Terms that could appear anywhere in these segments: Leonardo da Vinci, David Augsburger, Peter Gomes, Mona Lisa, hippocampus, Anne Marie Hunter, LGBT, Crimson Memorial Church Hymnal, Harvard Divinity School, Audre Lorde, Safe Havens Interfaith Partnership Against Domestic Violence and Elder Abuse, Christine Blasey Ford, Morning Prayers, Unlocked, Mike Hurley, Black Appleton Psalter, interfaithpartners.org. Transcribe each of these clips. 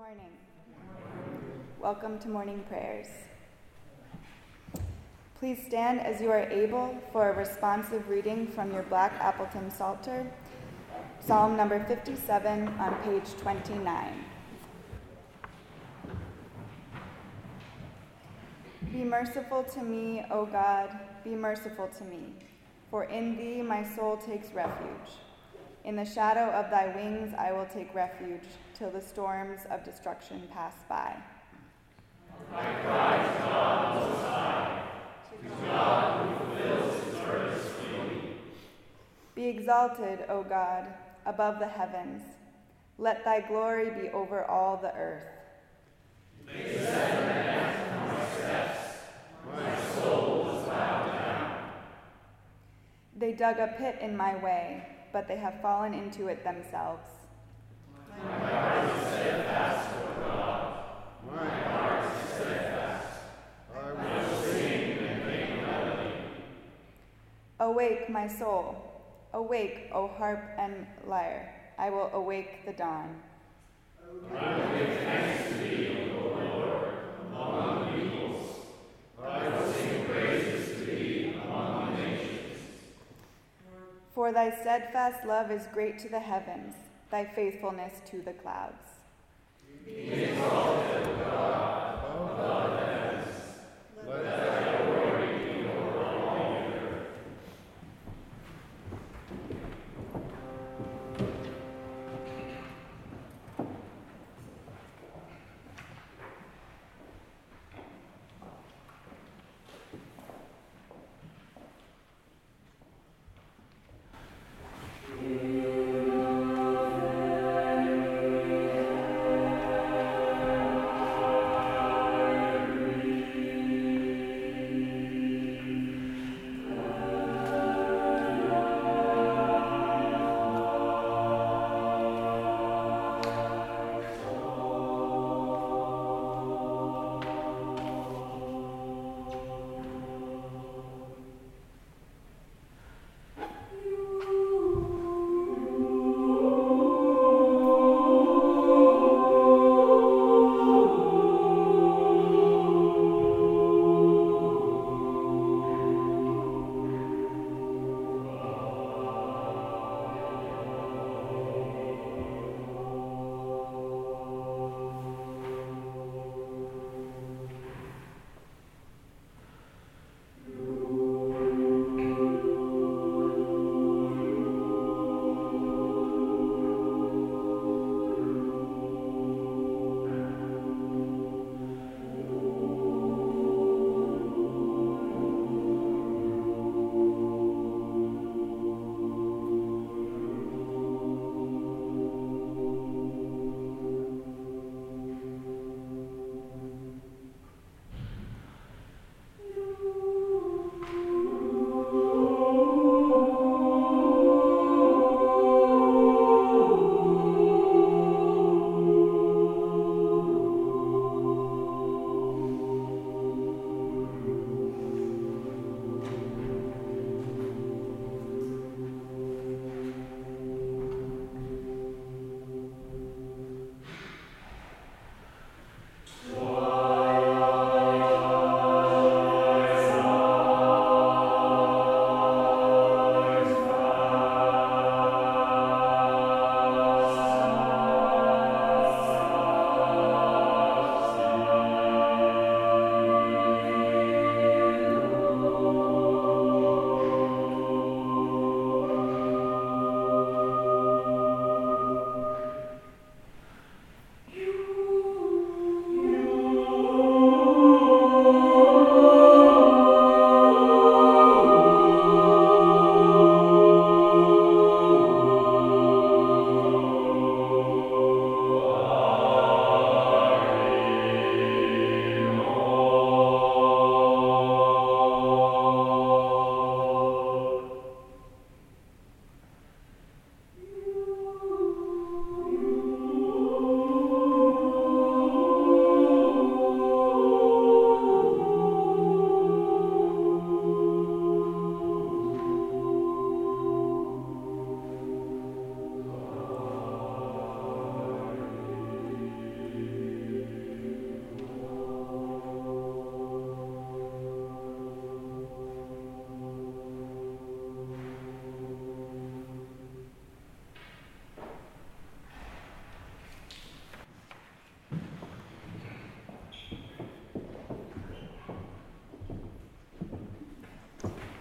morning. Welcome to Morning Prayers. Please stand as you are able for a responsive reading from your Black Appleton Psalter, Psalm number 57 on page 29. Be merciful to me, O God, be merciful to me, for in thee my soul takes refuge. In the shadow of thy wings I will take refuge till the storms of destruction pass by. I cry to God Most High, to God who fulfills his purpose for me. Be exalted, O God, above the heavens. Let thy glory be over all the earth. They set their hands on my steps. My soul was bowed down. They dug a pit in my way, but they have fallen into it themselves. My heart is steadfast, O God. My heart is steadfast. I will sing and make melody. Awake, my soul. Awake, O harp and lyre. I will awake the dawn. I will give thanks to thee, O Lord, among the peoples. I will sing praises to thee among the nations. For thy steadfast love is great to the heavens, thy faithfulness to the clouds. Be exalted, O God, above the heavens. Let thy glory be over all the earth.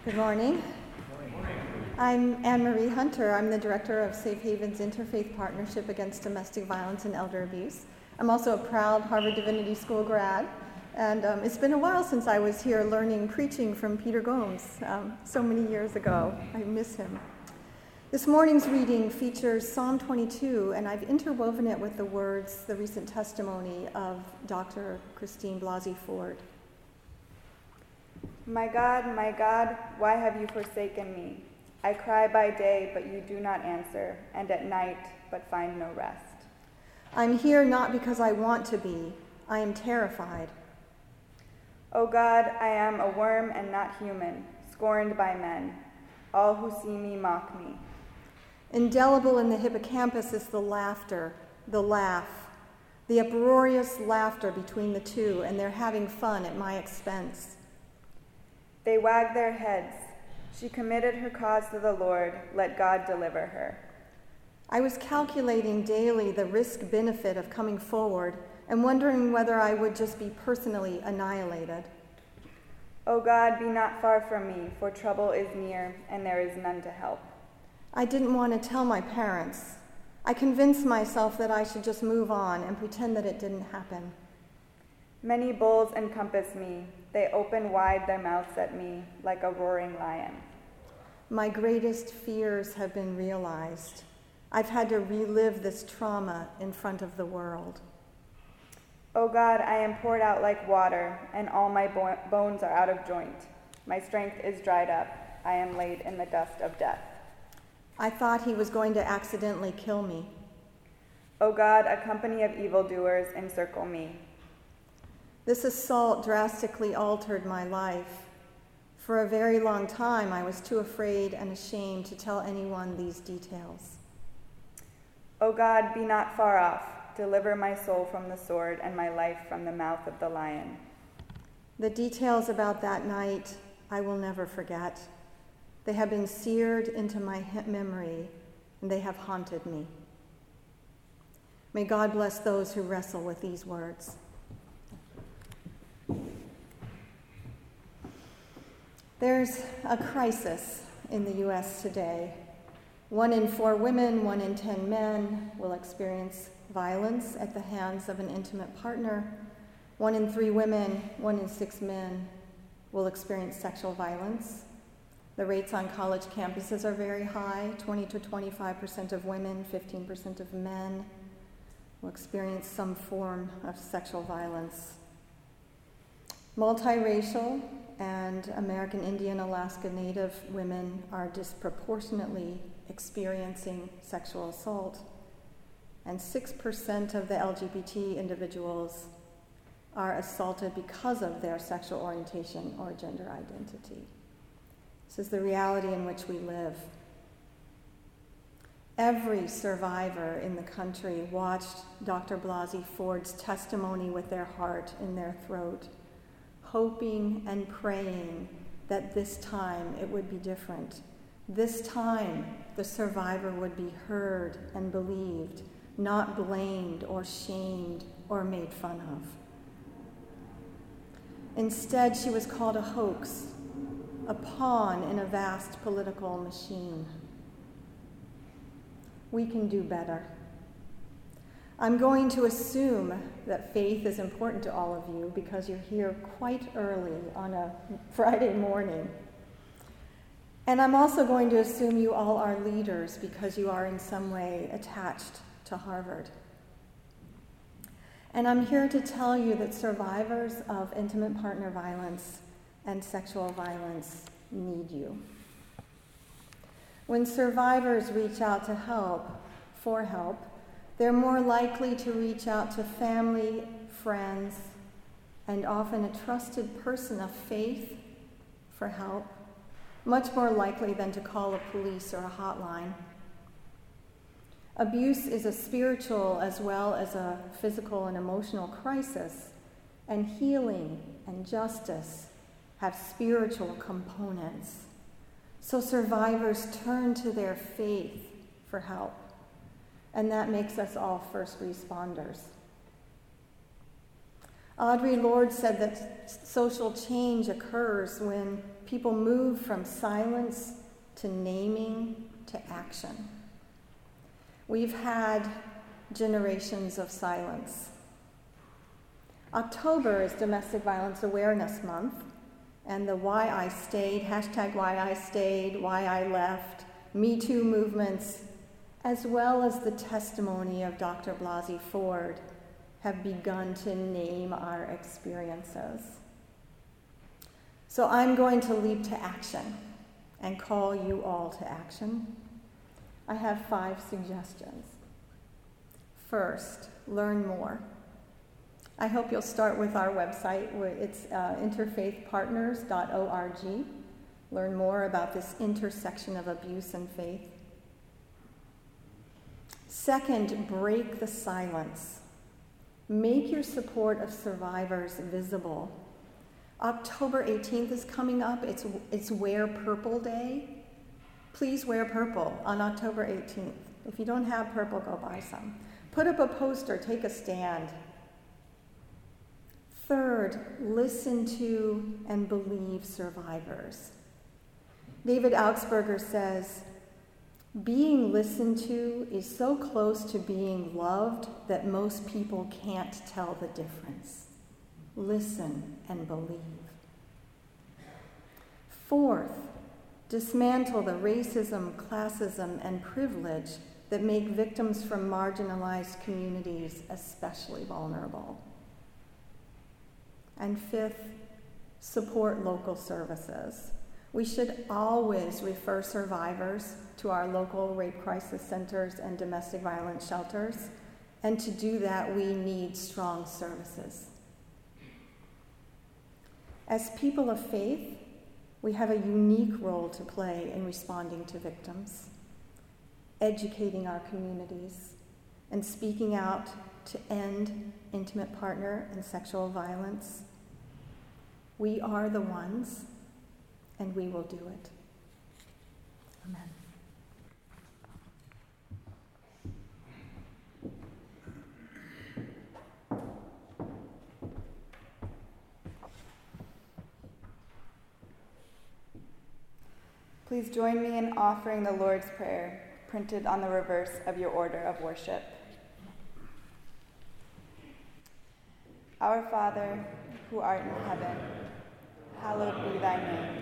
Good morning. Good morning. I'm Anne Marie Hunter. I'm the director of Safe Havens Interfaith Partnership Against Domestic Violence and Elder Abuse. I'm also a proud Harvard Divinity School grad, and it's been a while since I was here learning preaching from Peter Gomes so many years ago. I miss him. This morning's reading features Psalm 22, and I've interwoven it with the words, the recent testimony of Dr. Christine Blasey Ford. My God, why have you forsaken me? I cry by day, but you do not answer, and at night, but find no rest. I'm here not because I want to be. I am terrified. O God, I am a worm and not human, scorned by men. All who see me mock me. Indelible in the hippocampus is the laugh, the uproarious laughter between the two, and they're having fun at my expense. They wag their heads. She committed her cause to the Lord. Let God deliver her. I was calculating daily the risk-benefit of coming forward and wondering whether I would just be personally annihilated. O God, be not far from me, for trouble is near, and there is none to help. I didn't want to tell my parents. I convinced myself that I should just move on and pretend that it didn't happen. Many bulls encompass me. They open wide their mouths at me like a roaring lion. My greatest fears have been realized. I've had to relive this trauma in front of the world. O God, I am poured out like water, and all my bones are out of joint. My strength is dried up. I am laid in the dust of death. I thought he was going to accidentally kill me. O God, a company of evildoers encircle me. This assault drastically altered my life. For a very long time, I was too afraid and ashamed to tell anyone these details. O God, be not far off. Deliver my soul from the sword and my life from the mouth of the lion. The details about that night I will never forget. They have been seared into my memory, and they have haunted me. May God bless those who wrestle with these words. There's a crisis in the U.S. today. 1 in 4 women, 1 in 10 men will experience violence at the hands of an intimate partner. 1 in 3 women, 1 in 6 men will experience sexual violence. The rates on college campuses are very high. 20% to 25% of women, 15% of men will experience some form of sexual violence. Multiracial and American Indian, Alaska Native women are disproportionately experiencing sexual assault. And 6% of the LGBT individuals are assaulted because of their sexual orientation or gender identity. This is the reality in which we live. Every survivor in the country watched Dr. Blasey Ford's testimony with their heart in their throat, hoping and praying that this time it would be different. This time the survivor would be heard and believed, not blamed or shamed or made fun of. Instead, she was called a hoax, a pawn in a vast political machine. We can do better. I'm going to assume that faith is important to all of you because you're here quite early on a Friday morning. And I'm also going to assume you all are leaders because you are in some way attached to Harvard. And I'm here to tell you that survivors of intimate partner violence and sexual violence need you. When survivors reach out to help, they're more likely to reach out to family, friends, and often a trusted person of faith for help, much more likely than to call a police or a hotline. Abuse is a spiritual as well as a physical and emotional crisis, and healing and justice have spiritual components. So survivors turn to their faith for help, and that makes us all first responders. Audre Lorde said that social change occurs when people move from silence to naming to action. We've had generations of silence. October is Domestic Violence Awareness Month, and the Why I Stayed, hashtag Why I Stayed, Why I Left, Me Too movements, as well as the testimony of Dr. Blasey Ford, have begun to name our experiences. So I'm going to leap to action and call you all to action. I have 5 suggestions. First, learn more. I hope you'll start with our website. It's interfaithpartners.org. Learn more about this intersection of abuse and faith. Second, break the silence. Make your support of survivors visible. October 18th is coming up. It's Wear Purple Day. Please wear purple on October 18th. If you don't have purple, go buy some. Put up a poster, take a stand. Third, listen to and believe survivors. David Augsburger says, being listened to is so close to being loved that most people can't tell the difference. Listen and believe. Fourth, dismantle the racism, classism, and privilege that make victims from marginalized communities especially vulnerable. And fifth, support local services. We should always refer survivors to our local rape crisis centers and domestic violence shelters. And to do that, we need strong services. As people of faith, we have a unique role to play in responding to victims, educating our communities, and speaking out to end intimate partner and sexual violence. We are the ones, and we will do it. Amen. Please join me in offering the Lord's Prayer, printed on the reverse of your order of worship. Our Father, who art in heaven, hallowed be thy name.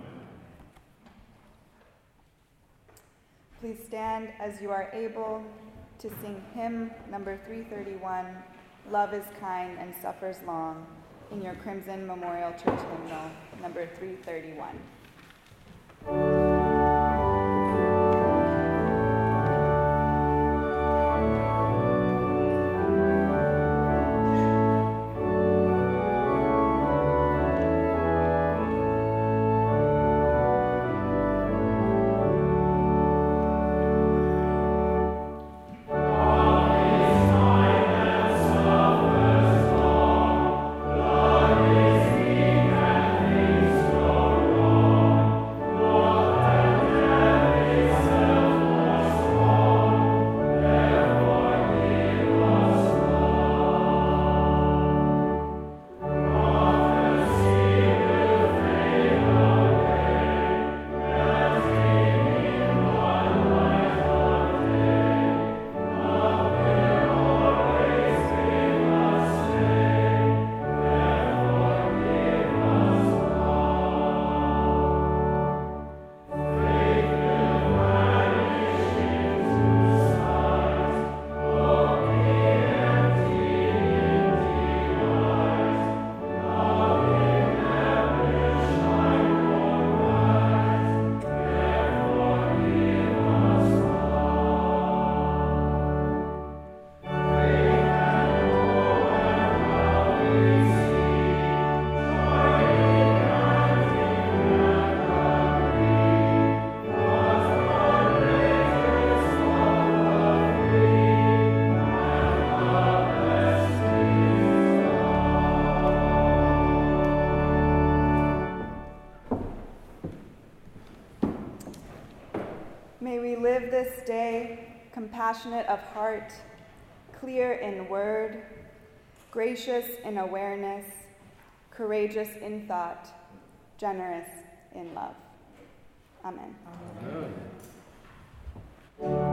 Please stand as you are able to sing hymn number 331, Love is Kind and Suffers Long, in your Crimson Memorial Church Hymnal, number 331. this day, compassionate of heart, clear in word, gracious in awareness, courageous in thought, generous in love. Amen. Amen.